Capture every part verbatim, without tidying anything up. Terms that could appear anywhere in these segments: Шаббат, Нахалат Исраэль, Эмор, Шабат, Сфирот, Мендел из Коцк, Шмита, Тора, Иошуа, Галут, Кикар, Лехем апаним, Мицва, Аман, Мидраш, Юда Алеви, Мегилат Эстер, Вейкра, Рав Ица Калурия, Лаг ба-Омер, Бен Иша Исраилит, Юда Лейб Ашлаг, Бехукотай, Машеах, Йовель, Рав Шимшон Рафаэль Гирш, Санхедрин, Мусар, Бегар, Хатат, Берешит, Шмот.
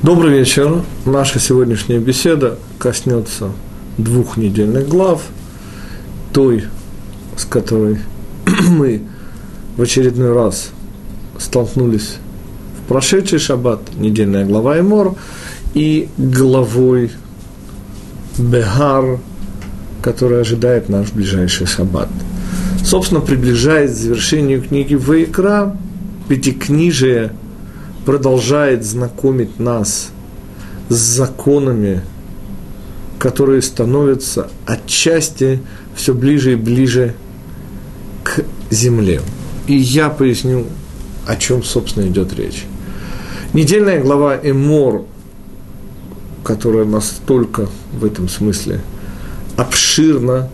Добрый вечер. Наша сегодняшняя беседа коснется двух недельных глав, той, с которой мы в очередной раз столкнулись в прошедший шаббат, недельная глава Эмор, и главой Бегар, которая ожидает наш ближайший шаббат. Собственно, приближаясь к завершению книги Вейкра, пятикнижие продолжает знакомить нас с законами, которые становятся отчасти все ближе и ближе к земле. И я поясню, о чем, собственно, идет речь. Недельная глава Эмор, которая настолько в этом смысле обширна,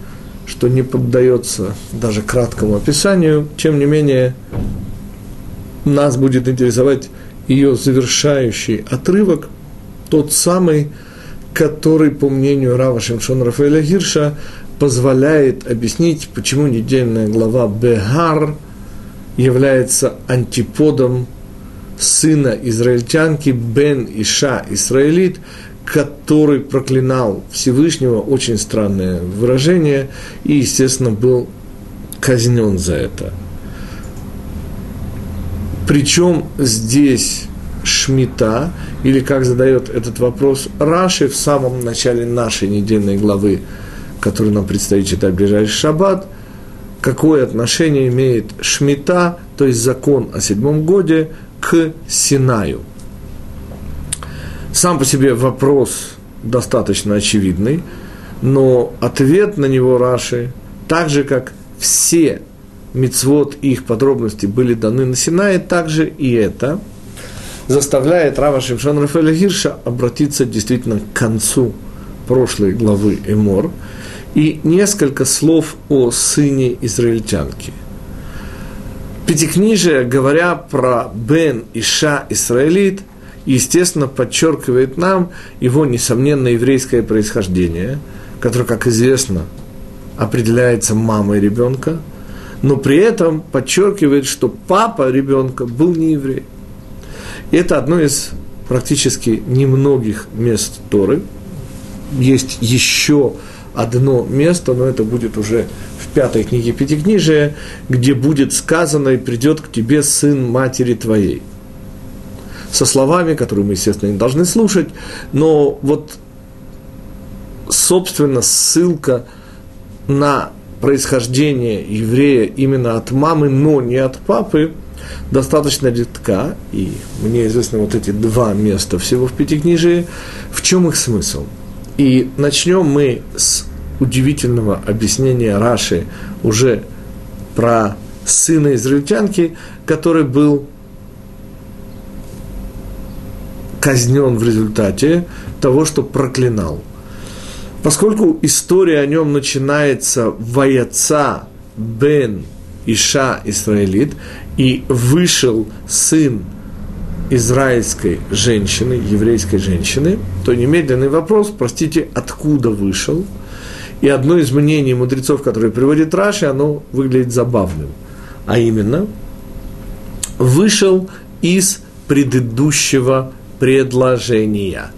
что не поддается даже краткому описанию, тем не менее, нас будет интересовать ее завершающий отрывок, тот самый, который, по мнению Рава Шимшона Рафаэля Гирша, позволяет объяснить, почему недельная глава Бегар является антиподом сына израильтянки Бен Иша Исраилит, который проклинал Всевышнего, очень странное выражение, и, естественно, был казнен за это. Причем здесь Шмита, или как задает этот вопрос Раши в самом начале нашей недельной главы, которую нам предстоит читать в ближайший шаббат, какое отношение имеет Шмита, то есть закон о седьмом годе, к Синаю. Сам по себе вопрос достаточно очевидный, но ответ на него Раши, так же как все мицвот и их подробности были даны на Синае, также и это заставляет Рава Шимшона Рафаэля Гирша обратиться действительно к концу прошлой главы Эмор и несколько слов о сыне израильтянки. Пятикнижие, говоря про Бен Иша Исраилит, естественно, подчеркивает нам его, несомненно, еврейское происхождение, которое, как известно, определяется мамой ребенка, но при этом подчеркивает, что папа ребенка был не еврей. И это одно из практически немногих мест Торы. Есть еще одно место, но это будет уже в пятой книге Пятикнижия, где будет сказано: «И придет к тебе сын матери твоей». Со словами, которые мы, естественно, не должны слушать, но вот, собственно, ссылка на происхождение еврея именно от мамы, но не от папы, достаточно редка, и мне известны вот эти два места всего в Пятикнижии. В чем их смысл? И начнем мы с удивительного объяснения Раши уже про сына израильтянки, который был казнен в результате того, что проклинал. Поскольку история о нем начинается «Ваяца Бен Иша Исраилит», и вышел сын израильской женщины, еврейской женщины, то немедленный вопрос, простите, откуда вышел? И одно из мнений мудрецов, которое приводит Раши, оно выглядит забавным. А именно, вышел из предыдущего предложения.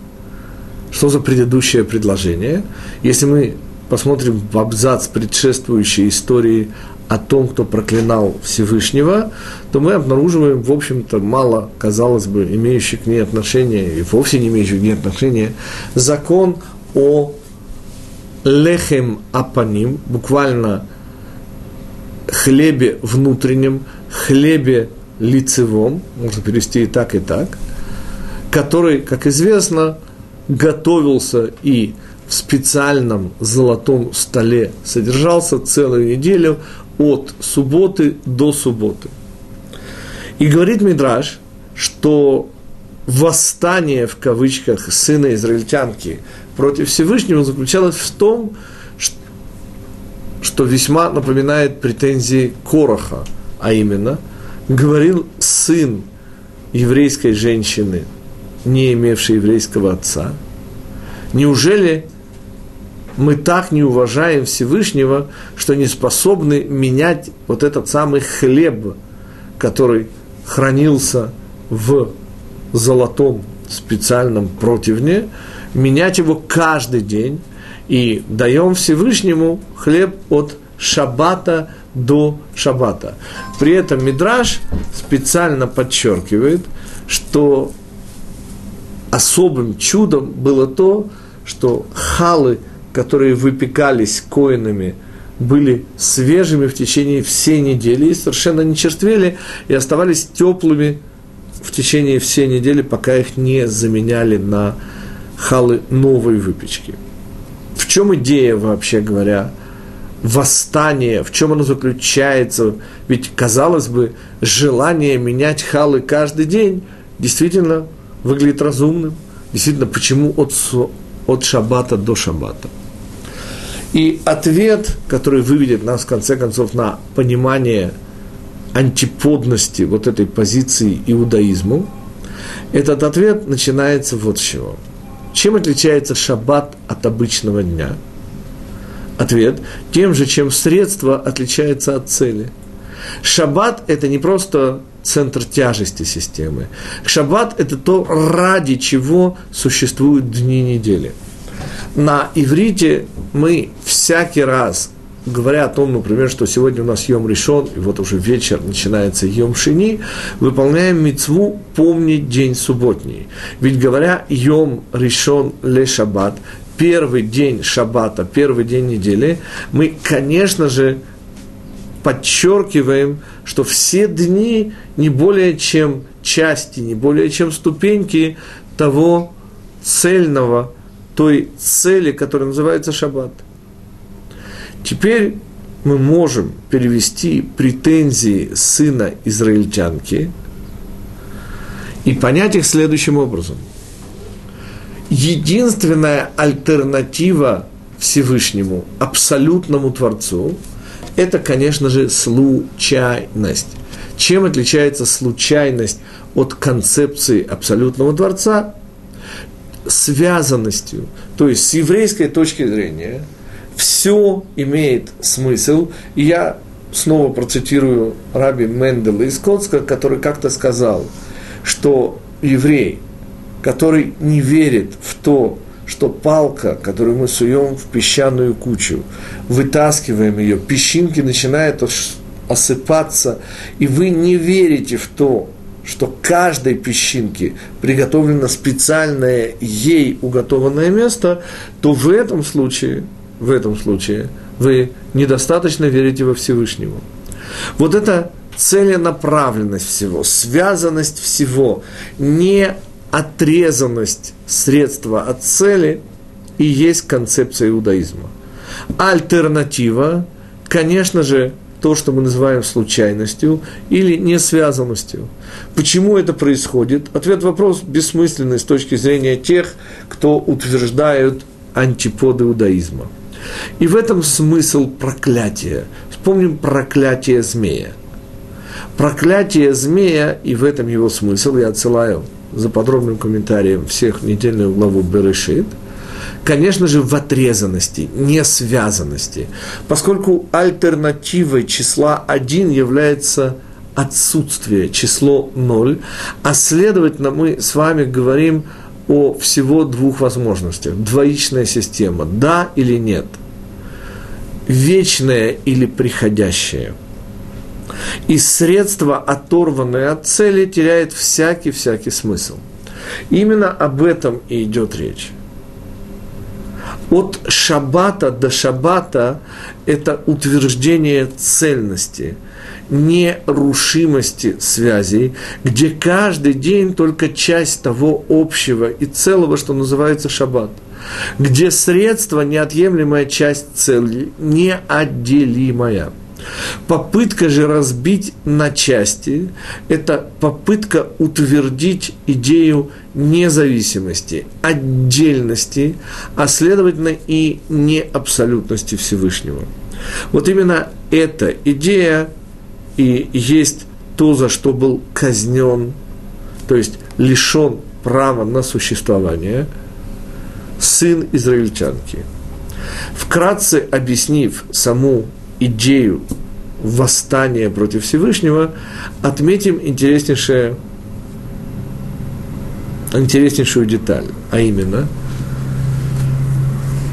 Что за предыдущее предложение? Если мы посмотрим в абзац предшествующей истории о том, кто проклинал Всевышнего, то мы обнаруживаем, в общем-то, мало, казалось бы, имеющих к ней отношения, и вовсе не имеющих к ней отношения, закон о лехем апаним, буквально хлебе внутреннем, хлебе лицевом, можно перевести и так, и так, который, как известно, готовился и в специальном золотом столе содержался целую неделю от субботы до субботы. И говорит Мидраш, что восстание, в кавычках, сына израильтянки против Всевышнего заключалось в том, что весьма напоминает претензии Кораха, а именно, говорил сын еврейской женщины, не имевший еврейского отца: неужели мы так не уважаем Всевышнего, что не способны менять вот этот самый хлеб, который хранился в золотом специальном противне, менять его каждый день, и даем Всевышнему хлеб от шаббата до шаббата. При этом Мидраш специально подчеркивает, что особым чудом было то, что халы, которые выпекались коинами, были свежими в течение всей недели и совершенно не черствели, и оставались теплыми в течение всей недели, пока их не заменяли на халы новой выпечки. В чем идея, вообще говоря, восстания, в чем оно заключается? Ведь, казалось бы, желание менять халы каждый день действительно выглядит разумным. Действительно, почему от, от шаббата до шаббата? И ответ, который выведет нас, в конце концов, на понимание антиподности вот этой позиции иудаизму, этот ответ начинается вот с чего. Чем отличается шаббат от обычного дня? Ответ – тем же, чем средство отличается от цели. Шаббат – это не просто центр тяжести системы. Шаббат – это то, ради чего существуют дни недели. На иврите мы всякий раз, говоря о том, например, что сегодня у нас Йом Ришон, и вот уже вечер начинается Йом Шини, выполняем мицву «Помнить день субботний». Ведь говоря «Йом Ришон ле Шаббат», первый день шаббата, первый день недели, мы, конечно же, подчеркиваем, что все дни не более чем части, не более чем ступеньки того цельного, той цели, которая называется шаббат. Теперь мы можем перевести претензии сына израильтянки и понять их следующим образом. Единственная альтернатива Всевышнему, абсолютному Творцу, это, конечно же, случайность. Чем отличается случайность от концепции абсолютного Творца? Связанностью. То есть, с еврейской точки зрения, все имеет смысл. И я снова процитирую раби Мендела из Коцка, который как-то сказал, что еврей, который не верит в то, что палка, которую мы суем в песчаную кучу, вытаскиваем ее, песчинки начинают осыпаться, и вы не верите в то, что каждой песчинке приготовлено специальное ей уготованное место, то в этом случае, в этом случае вы недостаточно верите во Всевышнего. Вот эта целенаправленность всего, связанность всего, не отрезанность средства от цели и есть концепция иудаизма. Альтернатива, конечно же, то, что мы называем случайностью или несвязанностью. Почему это происходит? Ответ на вопрос бессмысленный с точки зрения тех, кто утверждают антипод иудаизма. И в этом смысл проклятия. Вспомним проклятие змея. Проклятие змея, и в этом его смысл, я отсылаю за подробным комментарием всех недельную главу Берешит, конечно же, в отрезанности, несвязанности, поскольку альтернативой числа один является отсутствие, число ноль, а следовательно, мы с вами говорим о всего двух возможностях. Двоичная система, да или нет, вечное или приходящее. И средство, оторванное от цели, теряет всякий-всякий смысл. Именно об этом и идет речь. От шаббата до шаббата – это утверждение цельности, нерушимости связей, где каждый день только часть того общего и целого, что называется шаббат, где средство – неотъемлемая часть цели, неотделимая. Попытка же разбить на части – это попытка утвердить идею независимости, отдельности, а следовательно и неабсолютности Всевышнего. Вот именно эта идея и есть то, за что был казнен, то есть лишен права на существование сын израильтянки. Вкратце объяснив саму идею восстания против Всевышнего, отметим интереснейшее интереснейшую деталь, а именно,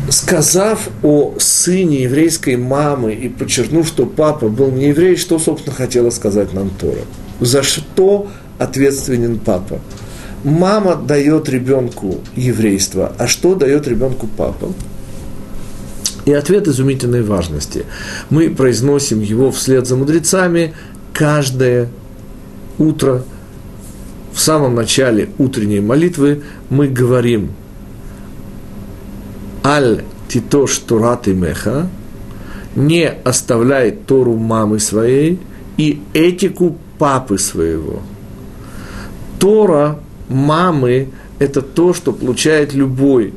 сказав о сыне еврейской мамы и подчеркнув, что папа был не еврей, что, собственно, хотела сказать нам Тора? За что ответственен папа? Мама дает ребенку еврейство, а что дает ребенку папа? И ответ изумительной важности. Мы произносим его вслед за мудрецами каждое утро. В самом начале утренней молитвы мы говорим «Аль титош турат имеха», «не оставляй Тору мамы своей и этику папы своего». Тора мамы – это то, что получает любой,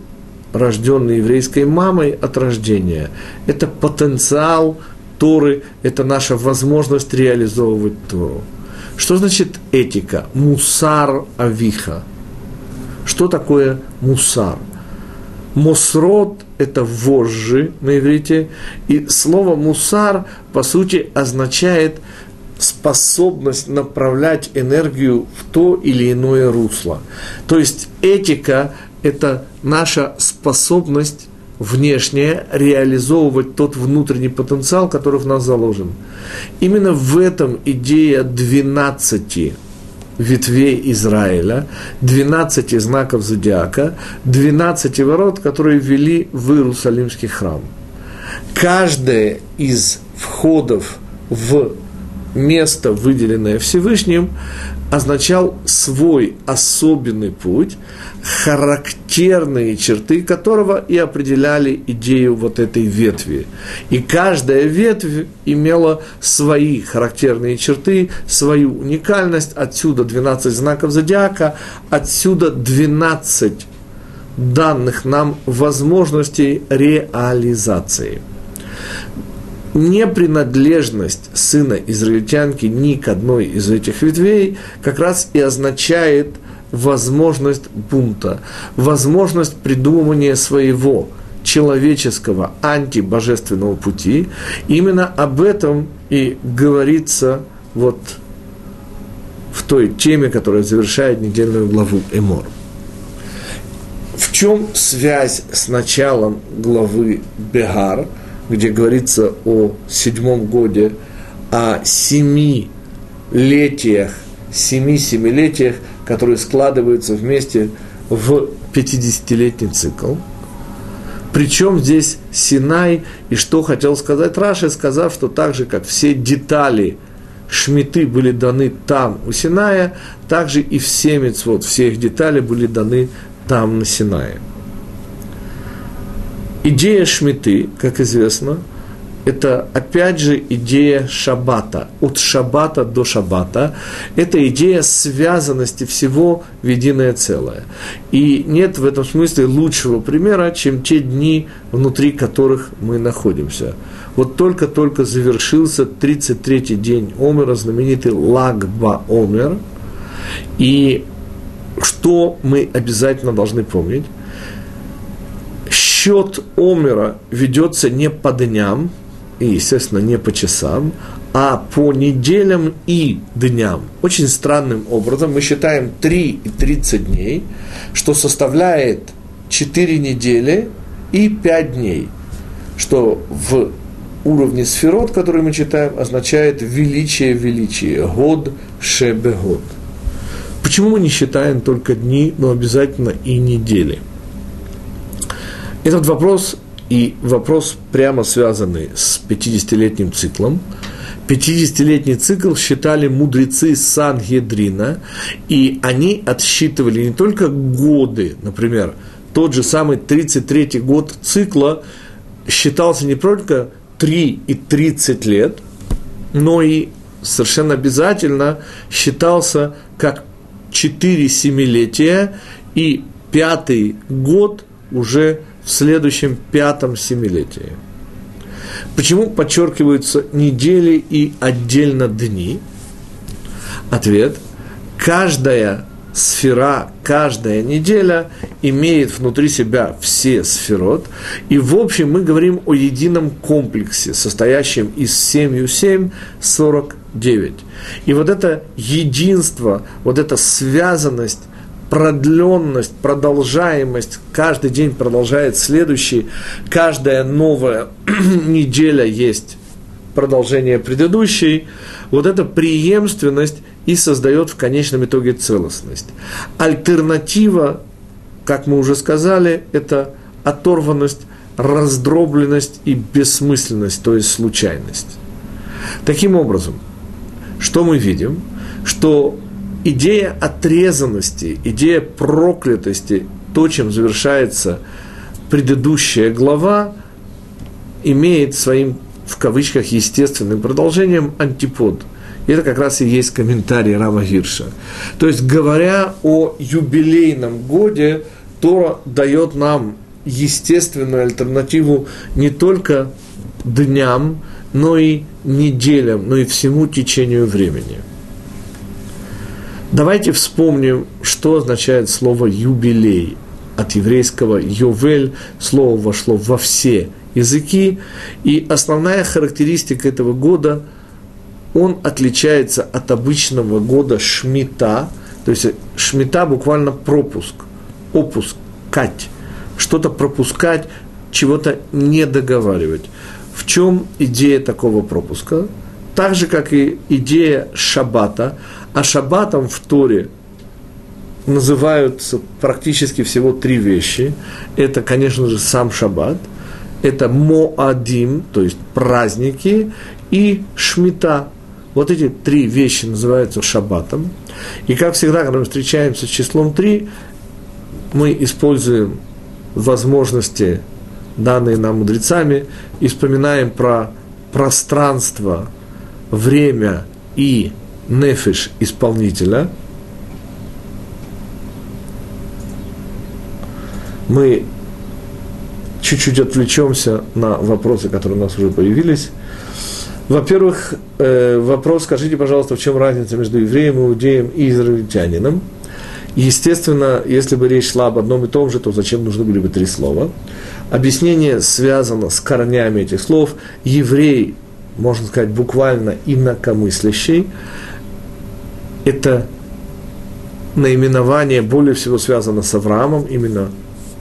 рожденный еврейской мамой от рождения. Это потенциал Торы, это наша возможность реализовывать Тору. Что значит этика? Мусар авиха. Что такое мусар? Мосрод – это вожжи на иврите, и слово мусар, по сути, означает способность направлять энергию в то или иное русло. То есть этика – это наша способность внешне реализовывать тот внутренний потенциал, который в нас заложен. Именно в этом идея двенадцати ветвей Израиля, двенадцати знаков зодиака, двенадцати ворот, которые вели в Иерусалимский храм. Каждое из входов в место, выделенное Всевышним, означал свой особенный путь, характерные черты которого и определяли идею вот этой ветви. И каждая ветвь имела свои характерные черты, свою уникальность. Отсюда двенадцать знаков зодиака, отсюда двенадцать данных нам возможностей реализации. Непринадлежность сына израильтянки ни к одной из этих ветвей как раз и означает возможность бунта, возможность придумывания своего человеческого антибожественного пути. Именно об этом и говорится вот в той теме, которая завершает недельную главу Эмор. В чем связь с началом главы Бегар, где говорится о седьмом годе, о семи летиях, семи семилетиях, которые складываются вместе в пятидесятилетний цикл. Причем здесь Синай, и что хотел сказать Раши, сказав, что так же, как все детали шмиты были даны там, у Синая, так же и все мицвот, все их детали были даны там, на Синае. Идея шмиты, как известно, это опять же идея шаббата, от шаббата до шаббата. Это идея связанности всего в единое целое. И нет в этом смысле лучшего примера, чем те дни, внутри которых мы находимся. Вот только-только завершился тридцать третий день Омера, знаменитый Лаг ба-Омер. И что мы обязательно должны помнить? Счет Омера ведется не по дням, и, естественно, не по часам, а по неделям и дням. Очень странным образом мы считаем три и тридцать дней, что составляет четыре недели и пять дней, что в уровне сферот, который мы читаем, означает величие-величие, год шебе-год. Почему мы не считаем только дни, но обязательно и недели? Этот вопрос и вопрос, прямо связанный с пятидесятилетним циклом. пятидесятилетний цикл считали мудрецы Санхедрина, и они отсчитывали не только годы, например, тот же самый тридцать третий год цикла считался не только три и тридцать лет, но и совершенно обязательно считался как четыре семилетия, и пятый год уже в следующем пятом семилетии. Почему подчеркиваются недели и отдельно дни? Ответ. Каждая сфера, каждая неделя имеет внутри себя все сферот. И в общем мы говорим о едином комплексе, состоящем из семь, семь, сорок девять. И вот это единство, вот эта связанность продленность, продолжаемость, каждый день продолжает следующий, каждая новая неделя есть продолжение предыдущей, вот эта преемственность и создает в конечном итоге целостность. Альтернатива, как мы уже сказали, это оторванность, раздробленность и бессмысленность, то есть случайность. Таким образом, что мы видим? Что идея отрезанности, идея проклятости, то, чем завершается предыдущая глава, имеет своим, в кавычках, естественным продолжением антипод. И это как раз и есть комментарий Рава Гирша. То есть, говоря о юбилейном годе, Тора дает нам естественную альтернативу не только дням, но и неделям, но и всему течению времени. Давайте вспомним, что означает слово «юбилей». От еврейского «йовель» слово вошло во все языки, и основная характеристика этого года – он отличается от обычного года шмита, то есть шмита буквально пропуск, опускать, что-то пропускать, чего-то не договаривать. В чем идея такого пропуска? Так же, как и идея шаббата, а шаббатом в Торе называются практически всего три вещи. Это, конечно же, сам шаббат, это моадим, то есть праздники, и шмита. Вот эти три вещи называются шаббатом. И как всегда, когда мы встречаемся с числом три, мы используем возможности, данные нам мудрецами, и вспоминаем про пространство, время и нефиш исполнителя. Мы чуть-чуть отвлечемся на вопросы, которые у нас уже появились. Во-первых, э, вопрос, скажите, пожалуйста, в чем разница между евреем, иудеем и израильтянином? Естественно, если бы речь шла об одном и том же, то зачем нужны были бы три слова? Объяснение связано с корнями этих слов. Еврей, можно сказать, буквально инакомыслящий, это наименование более всего связано с Авраамом, именно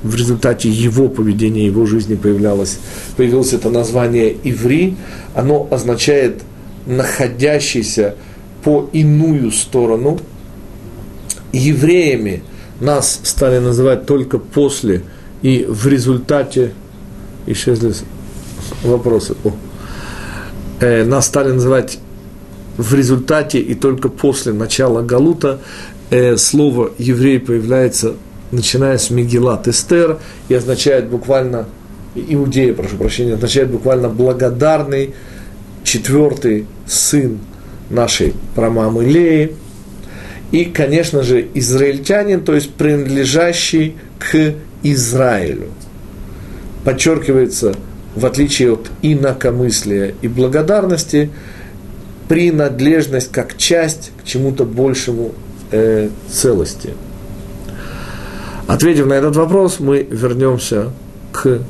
в результате его поведения, его жизни появлялось, появилось это название «иври». Оно означает «находящийся по иную сторону». Евреями нас стали называть только после и в результате... Исчезли вопросы. О. Нас стали называть в результате и только после начала Галута. Слово «еврей» появляется... начиная с Мегилат Эстер, и означает буквально, иудея, прошу прощения, означает буквально благодарный четвертый сын нашей прамамы Леи, и, конечно же, израильтянин, то есть принадлежащий к Израилю. Подчеркивается, в отличие от инакомыслия и благодарности, принадлежность как часть к чему-то большему э, целости. Ответив на этот вопрос, мы вернемся к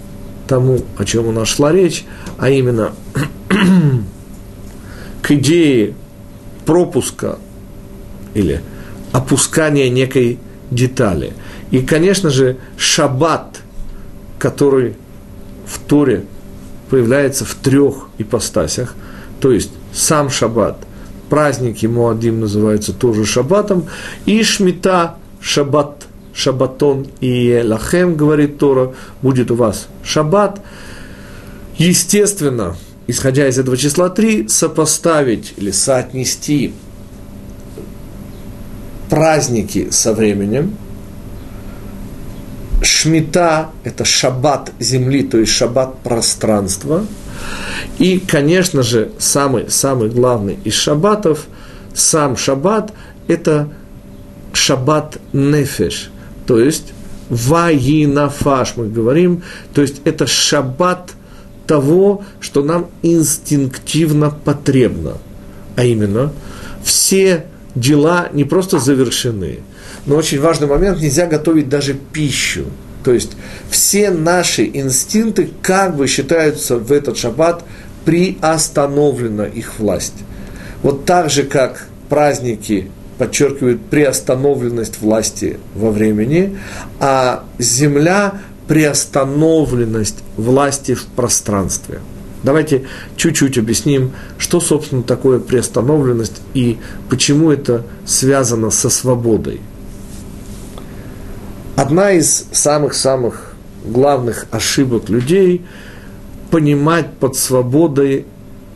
тому, о чем у нас шла речь, а именно к идее пропуска или опускания некой детали. И, конечно же, шаббат, который в Торе появляется в трех ипостасях, то есть сам шаббат, праздники Моадим называются тоже шаббатом, и шмита шаббат. Шабатон и лахем, говорит Тора, будет у вас шаббат. Естественно, исходя из этого числа три, сопоставить или соотнести праздники со временем. Шмита – это шаббат земли, то есть шаббат пространства. И, конечно же, самый, самый главный из шаббатов, сам шаббат – это шаббат нефеш. То есть ваинафаш мы говорим, то есть это шаббат того, что нам инстинктивно потребно. А именно, все дела не просто завершены, но очень важный момент, нельзя готовить даже пищу. То есть все наши инстинкты как бы считаются в этот шаббат приостановлена их власть. Вот так же, как праздники подчеркивает приостановленность власти во времени, а земля – приостановленность власти в пространстве. Давайте чуть-чуть объясним, что, собственно, такое приостановленность и почему это связано со свободой. Одна из самых-самых главных ошибок людей – понимать под свободой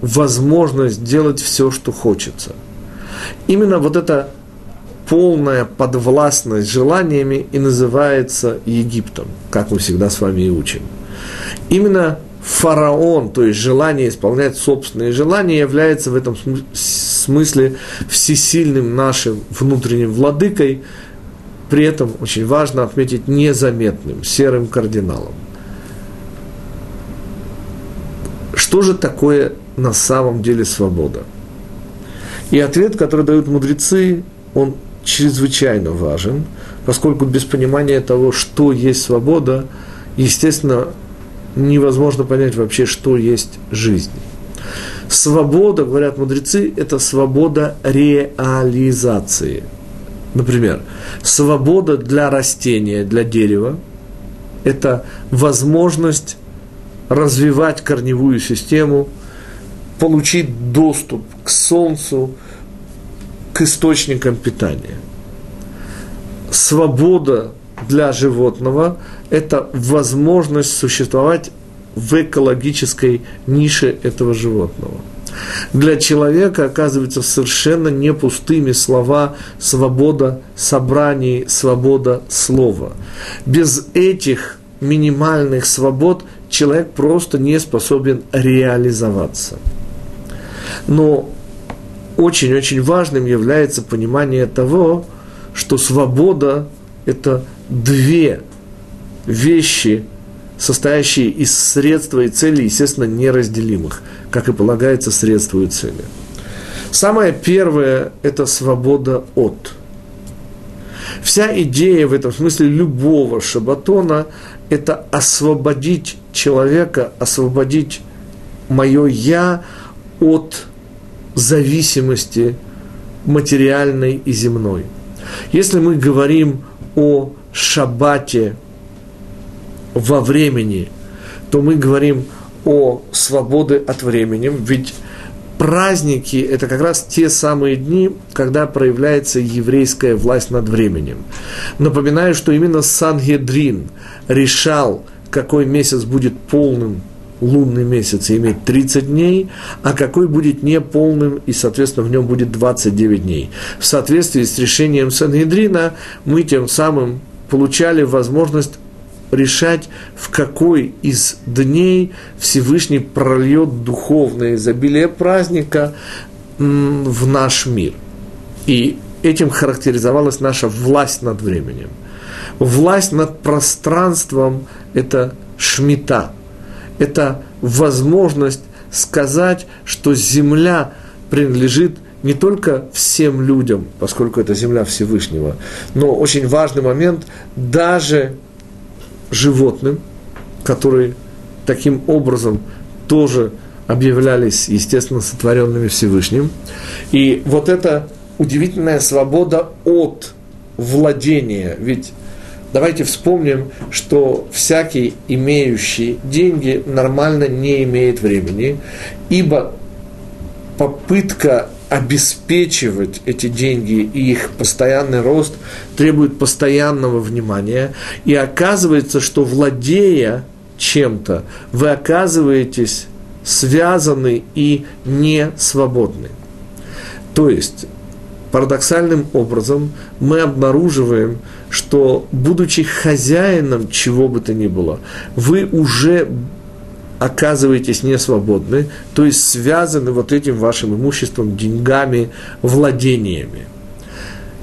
возможность делать все, что хочется. Именно вот эта полная подвластность желаниями и называется Египтом, как мы всегда с вами и учим. Именно фараон, то есть желание исполнять собственные желания, является в этом смысле всесильным нашим внутренним владыкой, при этом очень важно отметить незаметным, серым кардиналом. Что же такое на самом деле свобода? И ответ, который дают мудрецы, он чрезвычайно важен, поскольку без понимания того, что есть свобода, естественно, невозможно понять вообще, что есть жизнь. Свобода, говорят мудрецы, это свобода реализации. Например, свобода для растения, для дерева – это возможность развивать корневую систему, получить доступ к солнцу, к источникам питания. Свобода для животного – это возможность существовать в экологической нише этого животного. Для человека оказываются совершенно не пустыми слова «свобода собраний», «свобода слова». Без этих минимальных свобод человек просто не способен реализоваться. Но очень-очень важным является понимание того, что свобода – это две вещи, состоящие из средства и цели, естественно, неразделимых, как и полагается средству и цели. Самое первое – это свобода от. Вся идея в этом смысле любого шабатона – это освободить человека, освободить мое «я» от зависимости материальной и земной. Если мы говорим о шаббате во времени, то мы говорим о свободе от времени, ведь праздники – это как раз те самые дни, когда проявляется еврейская власть над временем. Напоминаю, что именно Санхедрин решал, какой месяц будет полным, лунный месяц, и имеет тридцать дней, а какой будет неполным, и, соответственно, в нем будет двадцать девять дней. В соответствии с решением Санхедрина мы тем самым получали возможность решать, в какой из дней Всевышний прольет духовное изобилие праздника в наш мир. И этим характеризовалась наша власть над временем. Власть над пространством – это шмита. Это возможность сказать, что земля принадлежит не только всем людям, поскольку это земля Всевышнего, но очень важный момент – даже животным, которые таким образом тоже объявлялись, естественно, сотворенными Всевышним. И вот эта удивительная свобода от владения. Ведь давайте вспомним, что всякий, имеющий деньги, нормально не имеет времени, ибо попытка обеспечивать эти деньги и их постоянный рост требует постоянного внимания. И оказывается, что владея чем-то, вы оказываетесь связаны и не свободны. То есть, парадоксальным образом, мы обнаруживаем, что, будучи хозяином чего бы то ни было, вы уже оказываетесь не свободны, то есть связаны вот этим вашим имуществом, деньгами, владениями.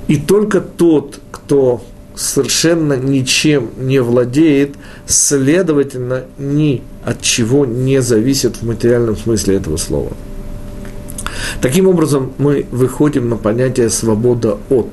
И только тот, кто совершенно ничем не владеет, следовательно, ни от чего не зависит в материальном смысле этого слова. Таким образом, мы выходим на понятие «свобода от».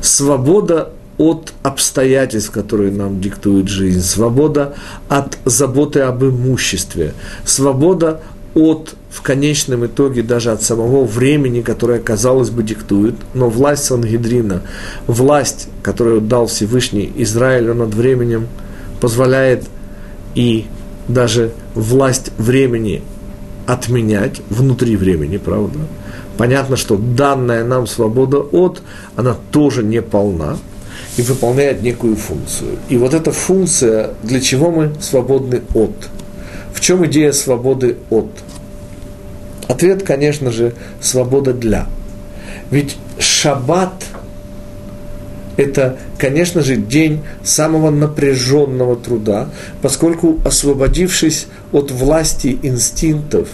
Свобода от обстоятельств, которые нам диктует жизнь, свобода от заботы об имуществе, свобода от, в конечном итоге, даже от самого времени, которое, казалось бы, диктует. Но власть Санхедрина, власть, которую дал Всевышний Израилю над временем, позволяет и даже власть времени отменять, внутри времени, правда. Понятно, что данная нам свобода от, она тоже не полна и выполняет некую функцию. И вот эта функция, для чего мы свободны от? В чем идея свободы от? Ответ, конечно же, свобода для. Ведь шаббат – это, конечно же, день самого напряженного труда, поскольку, освободившись от власти инстинктов,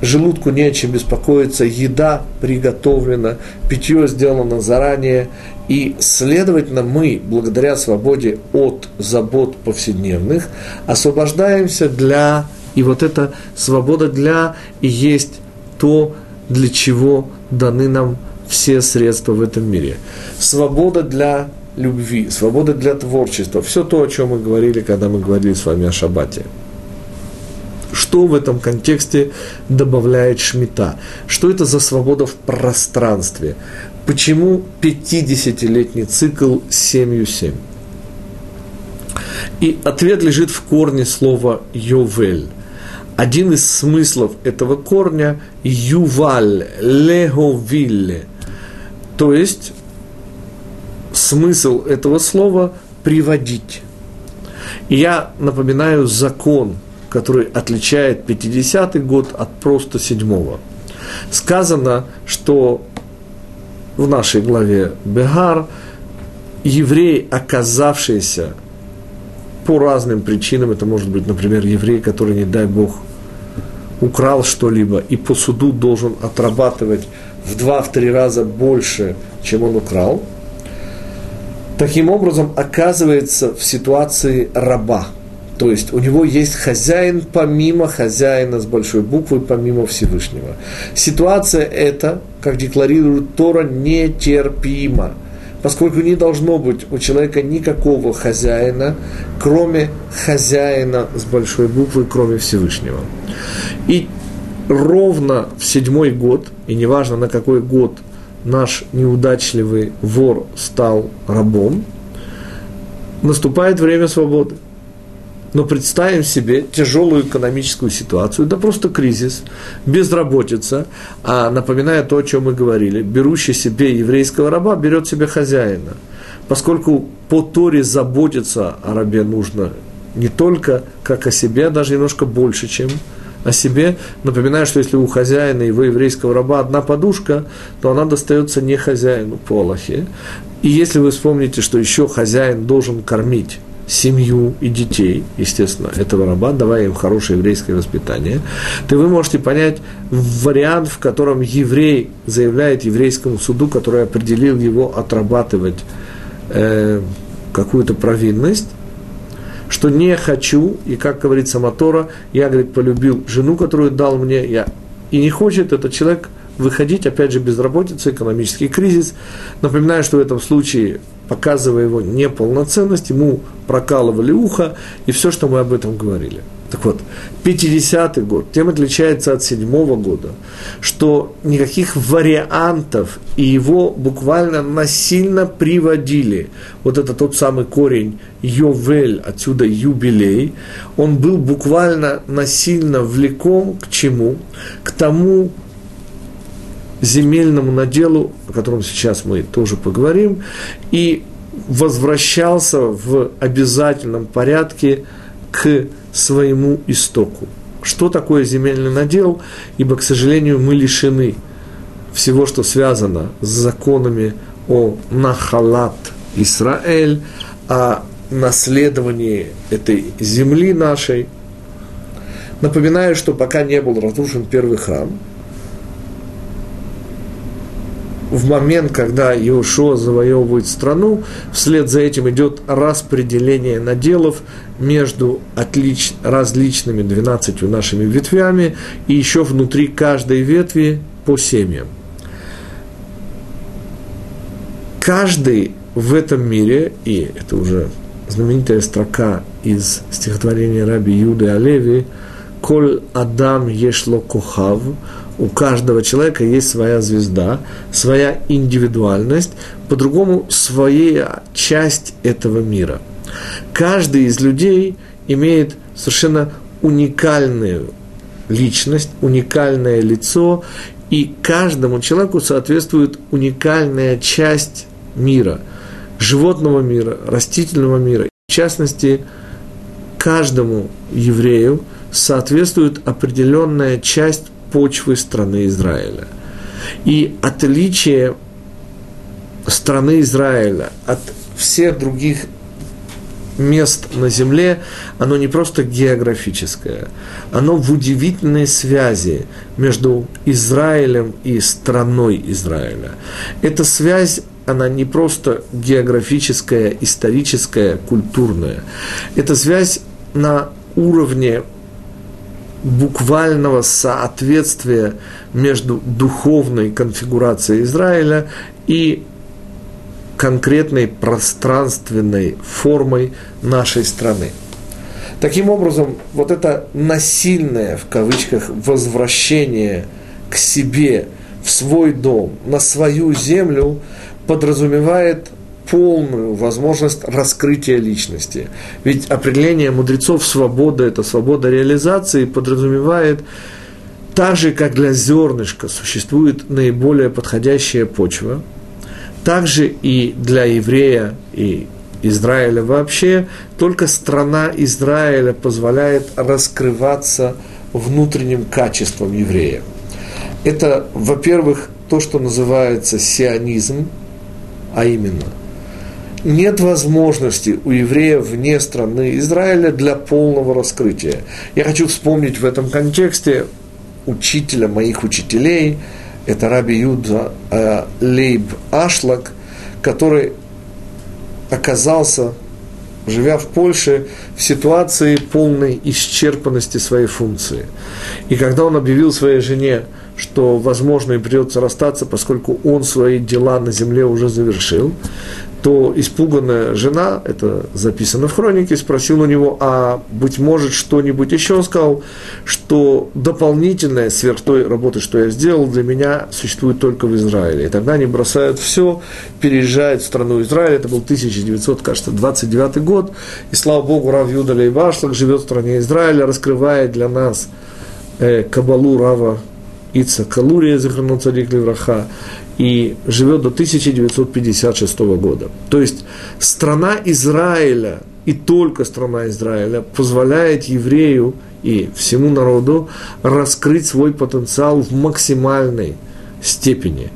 желудку не о чем беспокоиться, еда приготовлена, питье сделано заранее, и, следовательно, мы, благодаря свободе от забот повседневных, освобождаемся для... И вот эта свобода для и есть то, для чего даны нам все средства в этом мире. Свобода для любви, свобода для творчества. Все то, о чем мы говорили, когда мы говорили с вами о шаббате. Что в этом контексте добавляет Шмита? Что это за свобода в пространстве? Почему пятидесятилетний цикл семь семь? И ответ лежит в корне слова «йовель». Один из смыслов этого корня – «юваль», «леговилле». То есть, смысл этого слова – «приводить». И я напоминаю закон, который отличает пятидесятый год от просто седьмого. Сказано, что в нашей главе «Бегар» еврей, оказавшийся по разным причинам, это может быть, например, еврей, который, не дай Бог, украл что-либо и по суду должен отрабатывать в два-три раза больше, чем он украл, таким образом оказывается в ситуации раба. То есть у него есть хозяин помимо хозяина с большой буквы, помимо Всевышнего. Ситуация эта, как декларирует Тора, нетерпима, поскольку не должно быть у человека никакого хозяина, кроме хозяина с большой буквы, кроме Всевышнего. И ровно в седьмой год, и неважно на какой год наш неудачливый вор стал рабом, наступает время свободы. Но представим себе тяжелую экономическую ситуацию, да просто кризис, безработица, а напоминая то, о чем мы говорили, берущий себе еврейского раба берет себе хозяина, поскольку по Торе заботиться о рабе нужно не только как о себе, а даже немножко больше, чем о себе. Напоминаю, что если у хозяина, его еврейского раба, одна подушка, то она достается не хозяину по Алахе. И если вы вспомните, что еще хозяин должен кормить семью и детей, естественно, этого раба, давая им хорошее еврейское воспитание, то вы можете понять вариант, в котором еврей заявляет еврейскому суду, который определил его отрабатывать э, какую-то провинность, что не хочу, и, как говорит сама Тора, я, говорит, полюбил жену, которую дал мне, я, и не хочет этот человек выходить, опять же, безработица, экономический кризис. Напоминаю, что в этом случае, показывая его неполноценность, ему прокалывали ухо, и все, что мы об этом говорили. Так вот, пятидесятый год тем отличается от седьмого года, что никаких вариантов, и его буквально насильно приводили. Вот это тот самый корень «йовель», отсюда «юбилей», он был буквально насильно влеком к чему? К тому земельному наделу, о котором сейчас мы тоже поговорим, и возвращался в обязательном порядке к своему истоку. Что такое земельный надел? Ибо, к сожалению, мы лишены всего, что связано с законами о Нахалат Исраэль, о наследовании этой земли нашей. Напоминаю, что пока не был разрушен первый храм, в момент, когда Иошуа завоевывает страну, вслед за этим идет распределение наделов между отлич... различными двенадцатью нашими ветвями и еще внутри каждой ветви по семьям. Каждый в этом мире, и это уже знаменитая строка из стихотворения Раби Юды Алеви, Коль Адам ешло кухав, у каждого человека есть своя звезда, своя индивидуальность, по-другому своя часть этого мира. Каждый из людей имеет совершенно уникальную личность, уникальное лицо, и каждому человеку соответствует уникальная часть мира, животного мира, растительного мира. В частности, каждому еврею соответствует определенная часть почвы страны Израиля. И отличие страны Израиля от всех других мест на земле, оно не просто географическое, оно в удивительной связи между Израилем и страной Израиля. Эта связь, она не просто географическая, историческая, культурная. Эта связь на уровне буквального соответствия между духовной конфигурацией Израиля и конкретной пространственной формой нашей страны. Таким образом, вот это насильное, в кавычках, возвращение к себе, в свой дом, на свою землю, подразумевает полную возможность раскрытия личности. Ведь определение мудрецов свободы – это свобода реализации, подразумевает, так же, как для зернышка существует наиболее подходящая почва, так же и для еврея и Израиля вообще, только страна Израиля позволяет раскрываться внутренним качеством еврея. Это, во-первых, то, что называется сионизм, а именно – нет возможности у евреев вне страны Израиля для полного раскрытия. Я хочу вспомнить в этом контексте учителя моих учителей, это Раби Юда э, Лейб Ашлаг, который оказался, живя в Польше, в ситуации полной исчерпанности своей функции. И когда он объявил своей жене, что, возможно, им придется расстаться, поскольку он свои дела на земле уже завершил, то испуганная жена, это записано в хронике, спросила у него, а, быть может, что-нибудь еще? Он сказал, что дополнительное сверх той работы, что я сделал, для меня существует только в Израиле. И тогда они бросают все, переезжают в страну Израиля. Это был тысяча девятьсот двадцать девятый год. И, слава Богу, Рав Юда Лейб Ашлаг живет в стране Израиля, раскрывает для нас э, кабалу Рава Ица Калурия, захоронен цадик Левраха, и живет до тысяча девятьсот пятьдесят шестого года. То есть страна Израиля, и только страна Израиля, позволяет еврею и всему народу раскрыть свой потенциал в максимальной степени.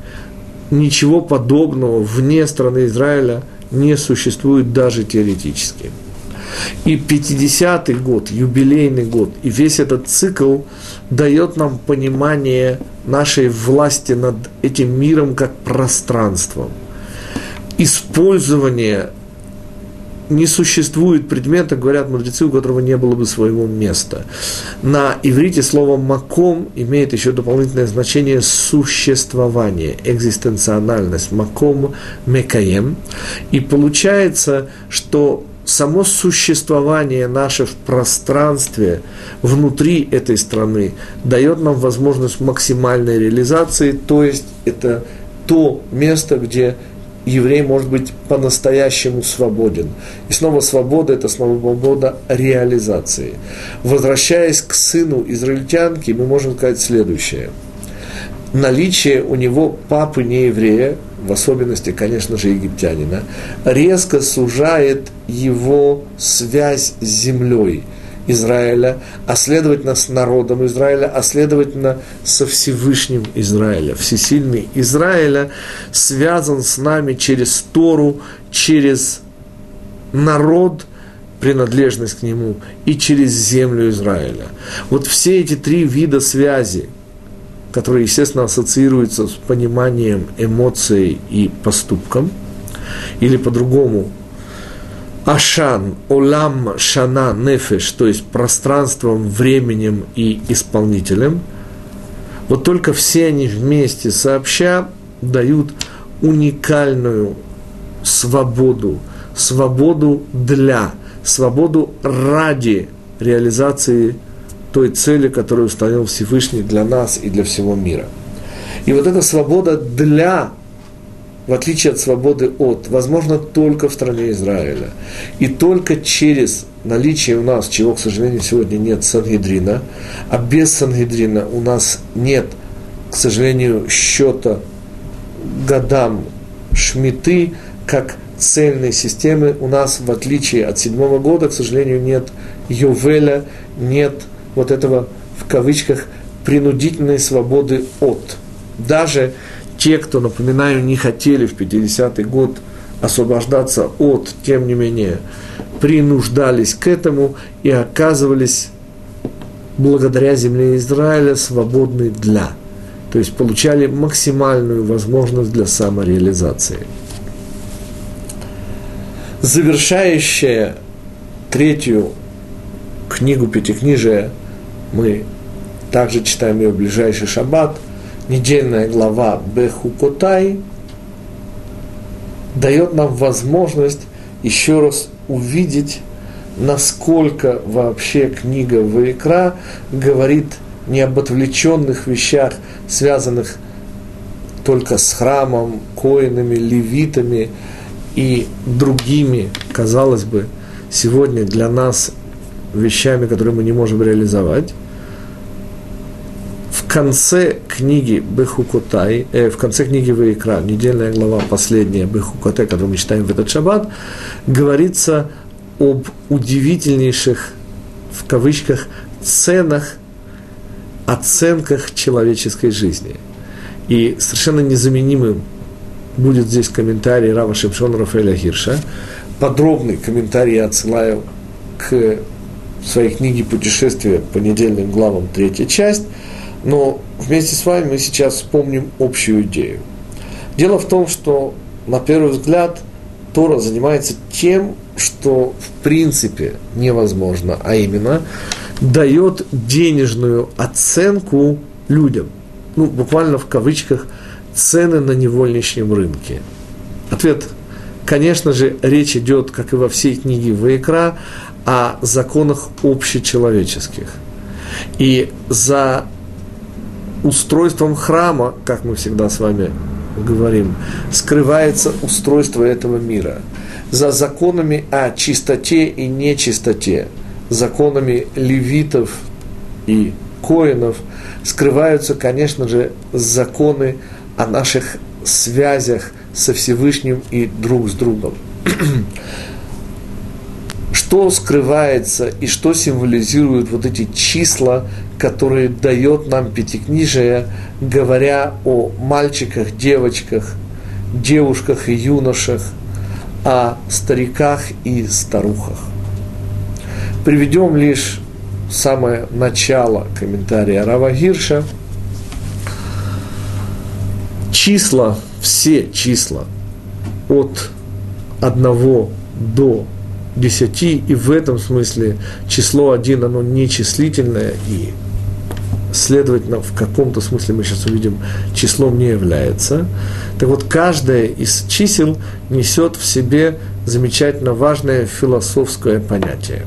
Ничего подобного вне страны Израиля не существует даже теоретически. И пятидесятый год, юбилейный год, и весь этот цикл дает нам понимание нашей власти над этим миром как пространством. Использование не существует предмета, говорят мудрецы, у которого не было бы своего места. На иврите слово «маком» имеет еще дополнительное значение «существование», экзистенциональность, «маком мекаем». И получается, что само существование наше в пространстве, внутри этой страны, дает нам возможность максимальной реализации, то есть это то место, где еврей может быть по-настоящему свободен. И снова свобода – это свобода реализации. Возвращаясь к сыну израильтянки, мы можем сказать следующее. Наличие у него папы нееврея, в особенности, конечно же, египтянина, резко сужает его связь с землей Израиля, а следовательно, с народом Израиля, а следовательно, со Всевышним Израиля. Всесильный Израиля связан с нами через Тору, через народ, принадлежность к нему, и через землю Израиля. Вот все эти три вида связи, которые, естественно, ассоциируются с пониманием эмоций и поступком, или по-другому Ашан, Олам, Шана, Нефеш, то есть пространством, временем и исполнителем, вот только все они вместе сообща дают уникальную свободу, свободу для, свободу ради реализации той цели, которую установил Всевышний для нас и для всего мира. И вот эта свобода для, в отличие от свободы от, возможно, только в стране Израиля. И только через наличие у нас, чего, к сожалению, сегодня нет, Санхедрина, а без Санхедрина у нас нет, к сожалению, счета годам Шмиты, как цельной системы. У нас, в отличие от седьмого года, к сожалению, нет Йовеля, нет вот этого, в кавычках, принудительной свободы от. Даже те, кто, напоминаю, не хотели в пятидесятый год освобождаться от, тем не менее, принуждались к этому и оказывались, благодаря земле Израиля, свободны для. То есть получали максимальную возможность для самореализации. Завершающая третью книгу Пятикнижия, мы также читаем ее в ближайший шаббат, недельная глава Бехукотай дает нам возможность еще раз увидеть, насколько вообще книга Вейкра говорит не об отвлеченных вещах, связанных только с храмом, коинами, левитами и другими, казалось бы, сегодня для нас вещами, которые мы не можем реализовать. В конце книги Бехукотай, э, в конце книги Вейкра, недельная глава, последняя Бехукотай, которую мы читаем в этот шаббат, говорится об удивительнейших, в кавычках, ценах, оценках человеческой жизни. И совершенно незаменимым будет здесь комментарий Рава Шимшона Рафаэля Гирша. Подробный комментарий я отсылаю к своей книге «Путешествие» по недельным главам, третья часть. Но вместе с вами мы сейчас вспомним общую идею. Дело в том, что, на первый взгляд, Тора занимается тем, что в принципе невозможно, а именно дает денежную оценку людям. Ну, буквально в кавычках, цены на невольничьем рынке. Ответ, конечно же, речь идет, как и во всей книге Вейкра, о законах общечеловеческих. И за устройством храма, как мы всегда с вами говорим, скрывается устройство этого мира. За законами о чистоте и нечистоте, законами левитов и коинов скрываются, конечно же, законы о наших связях со Всевышним и друг с другом. Что скрывается и что символизируют вот эти числа, которые дает нам Пятикнижие, говоря о мальчиках, девочках, девушках и юношах, о стариках и старухах? Приведем лишь самое начало комментария Рава Гирша. Числа, все числа от одного до десяти, и в этом смысле число один, оно нечислительное, и, следовательно, в каком-то смысле мы сейчас увидим, числом не является. Так вот, каждое из чисел несет в себе замечательно важное философское понятие.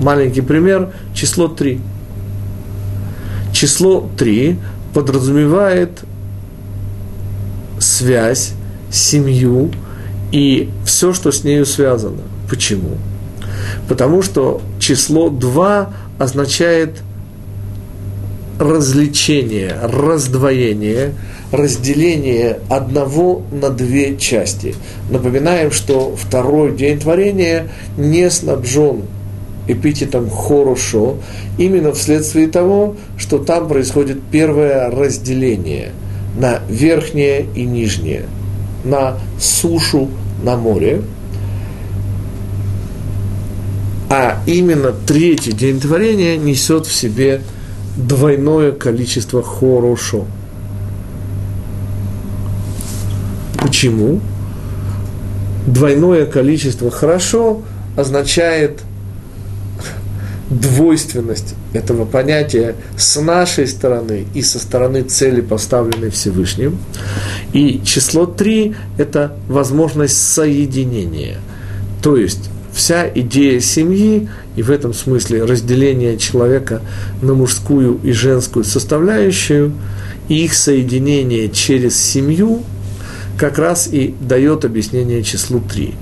Маленький пример – число три. Число три подразумевает связь, семью и все, что с нею связано. Почему? Потому что число два означает развлечение, раздвоение, разделение одного на две части. Напоминаем, что второй день творения не снабжен эпитетом «хорошо», именно вследствие того, что там происходит первое разделение на верхнее и нижнее, на сушу, на море. А именно третий день творения несет в себе двойное количество «хорошо». Почему? Двойное количество «хорошо» означает двойственность этого понятия с нашей стороны и со стороны цели, поставленной Всевышним. И число три – это возможность соединения. То есть вся идея семьи, и в этом смысле разделение человека на мужскую и женскую составляющую, и их соединение через семью, как раз и дает объяснение числу три.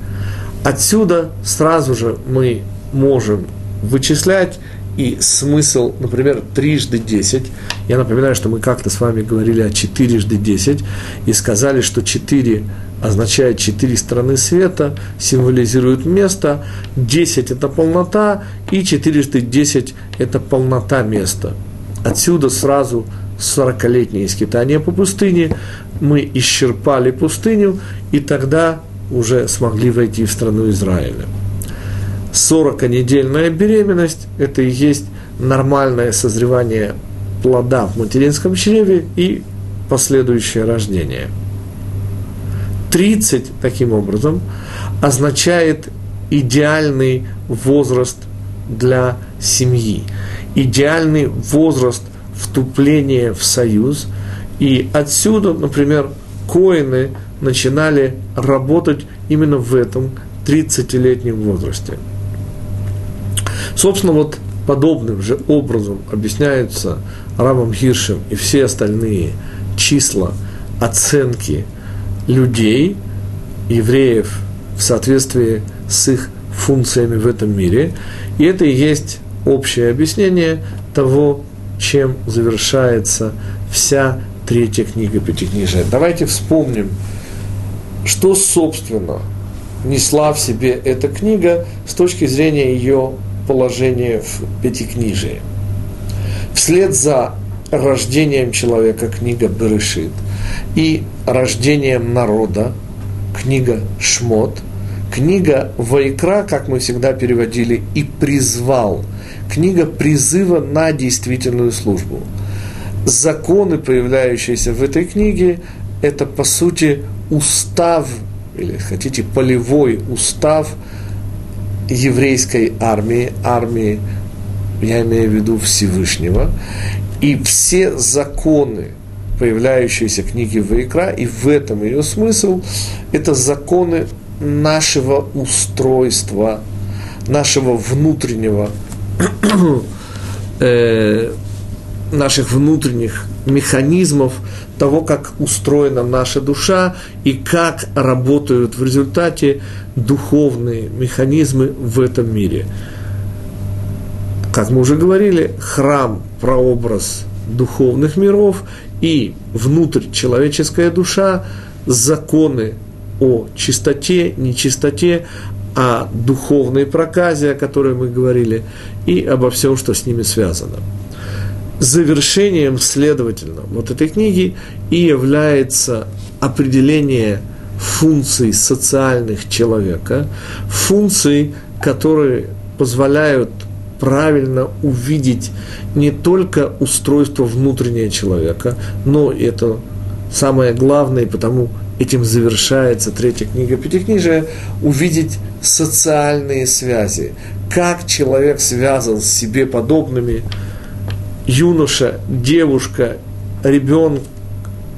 Отсюда сразу же мы можем вычислять и смысл, например, трижды десять. Я напоминаю, что мы как-то с вами говорили о четырежды десять и сказали, что четыре означает четыре стороны света, символизирует место, десять – это полнота, и четырежды десять – это полнота места. Отсюда сразу сорокалетние скитания по пустыне, мы исчерпали пустыню, и тогда уже смогли войти в страну Израиля. сороканедельная беременность – это и есть нормальное созревание плода в материнском чреве и последующее рождение. тридцать, таким образом, означает идеальный возраст для семьи, идеальный возраст вступления в союз. И отсюда, например, коэны начинали работать именно в этом тридцатилетнем возрасте. Собственно, вот подобным же образом объясняются Равом Гиршем и все остальные числа, оценки людей, евреев, в соответствии с их функциями в этом мире. И это и есть общее объяснение того, чем завершается вся третья книга Пятикнижия. Давайте вспомним, что, собственно, несла в себе эта книга с точки зрения ее положения в Пятикнижии. Вслед за рождением человека книга Берешит и рождением народа книга Шмот, книга Вейкра, как мы всегда переводили, и призвал, книга призыва на действительную службу. Законы, появляющиеся в этой книге, это, по сути, устав, или, хотите, полевой устав еврейской армии, армии, я имею в виду Всевышнего, и все законы, появляющиеся в книге Вейкра, и в этом ее смысл, это законы нашего устройства, нашего внутреннего, э, наших внутренних механизмов, того, как устроена наша душа и как работают в результате духовные механизмы в этом мире. Как мы уже говорили, храм – прообраз духовных миров, и внутрь человеческая душа – законы о чистоте, нечистоте, о духовной проказе, о которой мы говорили, и обо всем, что с ними связано. Завершением, следовательно, вот этой книги и является определение функций социальных человека, функций, которые позволяют правильно увидеть не только устройство внутреннего человека, но это самое главное, и потому этим завершается третья книга Пятикнижия, увидеть социальные связи, как человек связан с себе подобными: юноша, девушка, ребенок,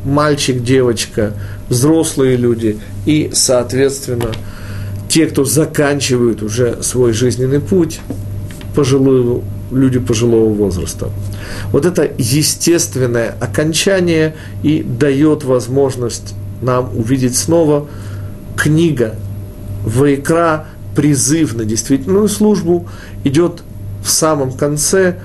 мальчик, девочка, взрослые люди и, соответственно, те, кто заканчивают уже свой жизненный путь, пожилую, люди пожилого возраста. Вот это естественное окончание и дает возможность нам увидеть снова книга Вейкра, призыв на действительную службу, идет в самом конце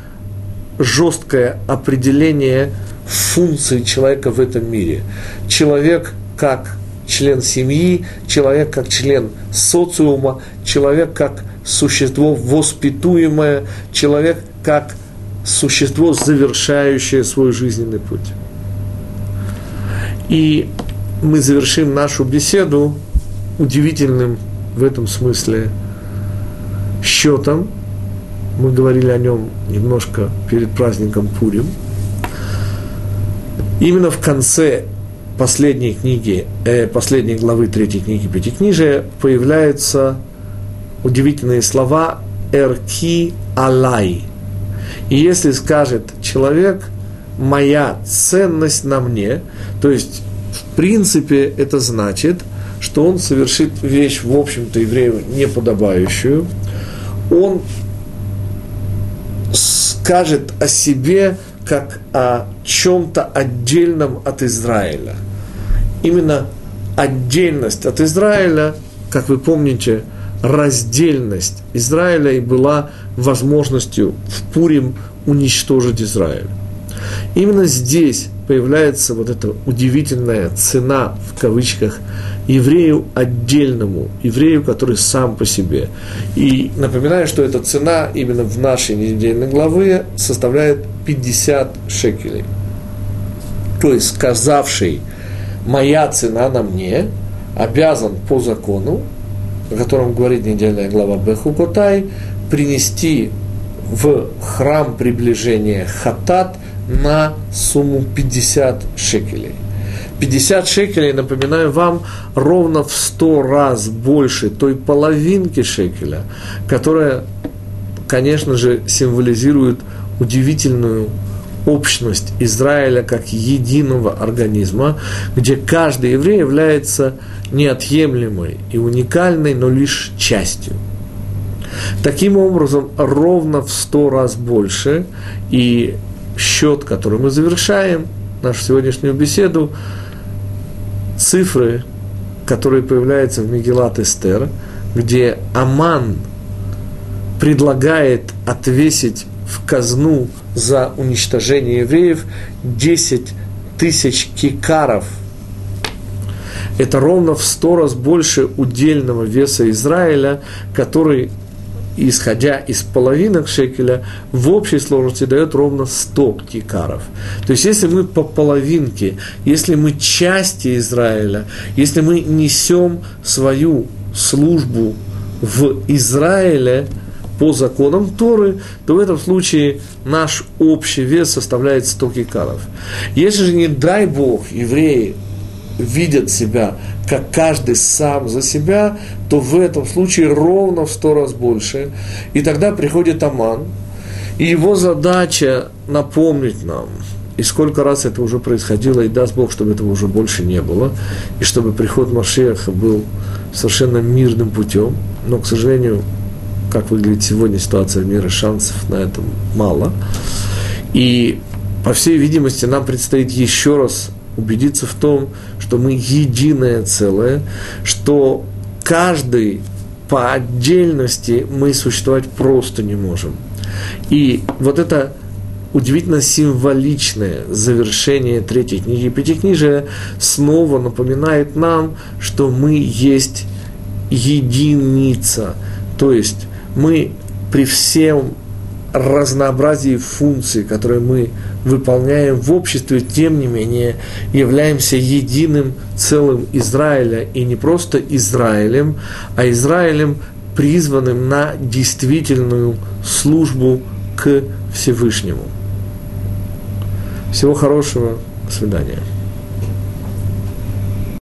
жесткое определение функции человека в этом мире. Человек как член семьи, человек как член социума, человек как существо воспитуемое, человек как существо, завершающее свой жизненный путь. И мы завершим нашу беседу удивительным в этом смысле счетом. Мы говорили о нем немножко перед праздником Пурим. Именно в конце последней книги, э, последней главы третьей книги Пятикнижия появляются удивительные слова «эрки алай». И если скажет человек «моя ценность на мне», то есть, в принципе, это значит, что он совершит вещь, в общем-то, еврею неподобающую, он скажет о себе как о чем-то отдельном от Израиля. Именно отдельность от Израиля, как вы помните, раздельность Израиля и была возможностью в Пурим уничтожить Израиль. Именно здесь появляется вот эта удивительная цена, в кавычках, еврею отдельному, еврею, который сам по себе. И напоминаю, что эта цена именно в нашей недельной главе составляет пятьдесят шекелей. То есть, сказавший «моя цена на мне» обязан по закону, о котором говорит недельная глава Бехукотай, принести в храм приближения хатат на сумму пятьдесят шекелей. пятьдесят шекелей, напоминаю вам, ровно в сто раз больше той половинки шекеля, которая, конечно же, символизирует удивительную общность Израиля как единого организма, где каждый еврей является неотъемлемой и уникальной, но лишь частью. Таким образом, ровно в сто раз больше, и счет, который мы завершаем нашу сегодняшнюю беседу, цифры, которые появляются в Мегилат Эстер, где Аман предлагает отвесить в казну за уничтожение евреев десять тысяч кикаров. Это ровно в сто раз больше удельного веса Израиля, который, исходя из половинок шекеля, в общей сложности дает ровно сто кикаров. То есть, если мы по половинке, если мы части Израиля, если мы несем свою службу в Израиле по законам Торы, то в этом случае наш общий вес составляет сто кикаров. Если же, не дай Бог, евреи видят себя, как каждый сам за себя, то в этом случае ровно в сто раз больше. И тогда приходит Аман, и его задача напомнить нам, и сколько раз это уже происходило, и даст Бог, чтобы этого уже больше не было, и чтобы приход Машеаха был совершенно мирным путем, но, к сожалению, как выглядит сегодня ситуация в мире, шансов на этом мало. И, по всей видимости, нам предстоит еще раз убедиться в том, что мы единое целое, что каждый по отдельности мы существовать просто не можем. И вот это удивительно символичное завершение третьей книги Пятикнижия снова напоминает нам, что мы есть единица, то есть мы при всем разнообразии функций, которые мы выполняем в обществе, тем не менее являемся единым целым Израиля, и не просто Израилем, а Израилем, призванным на действительную службу к Всевышнему. Всего хорошего, до свидания.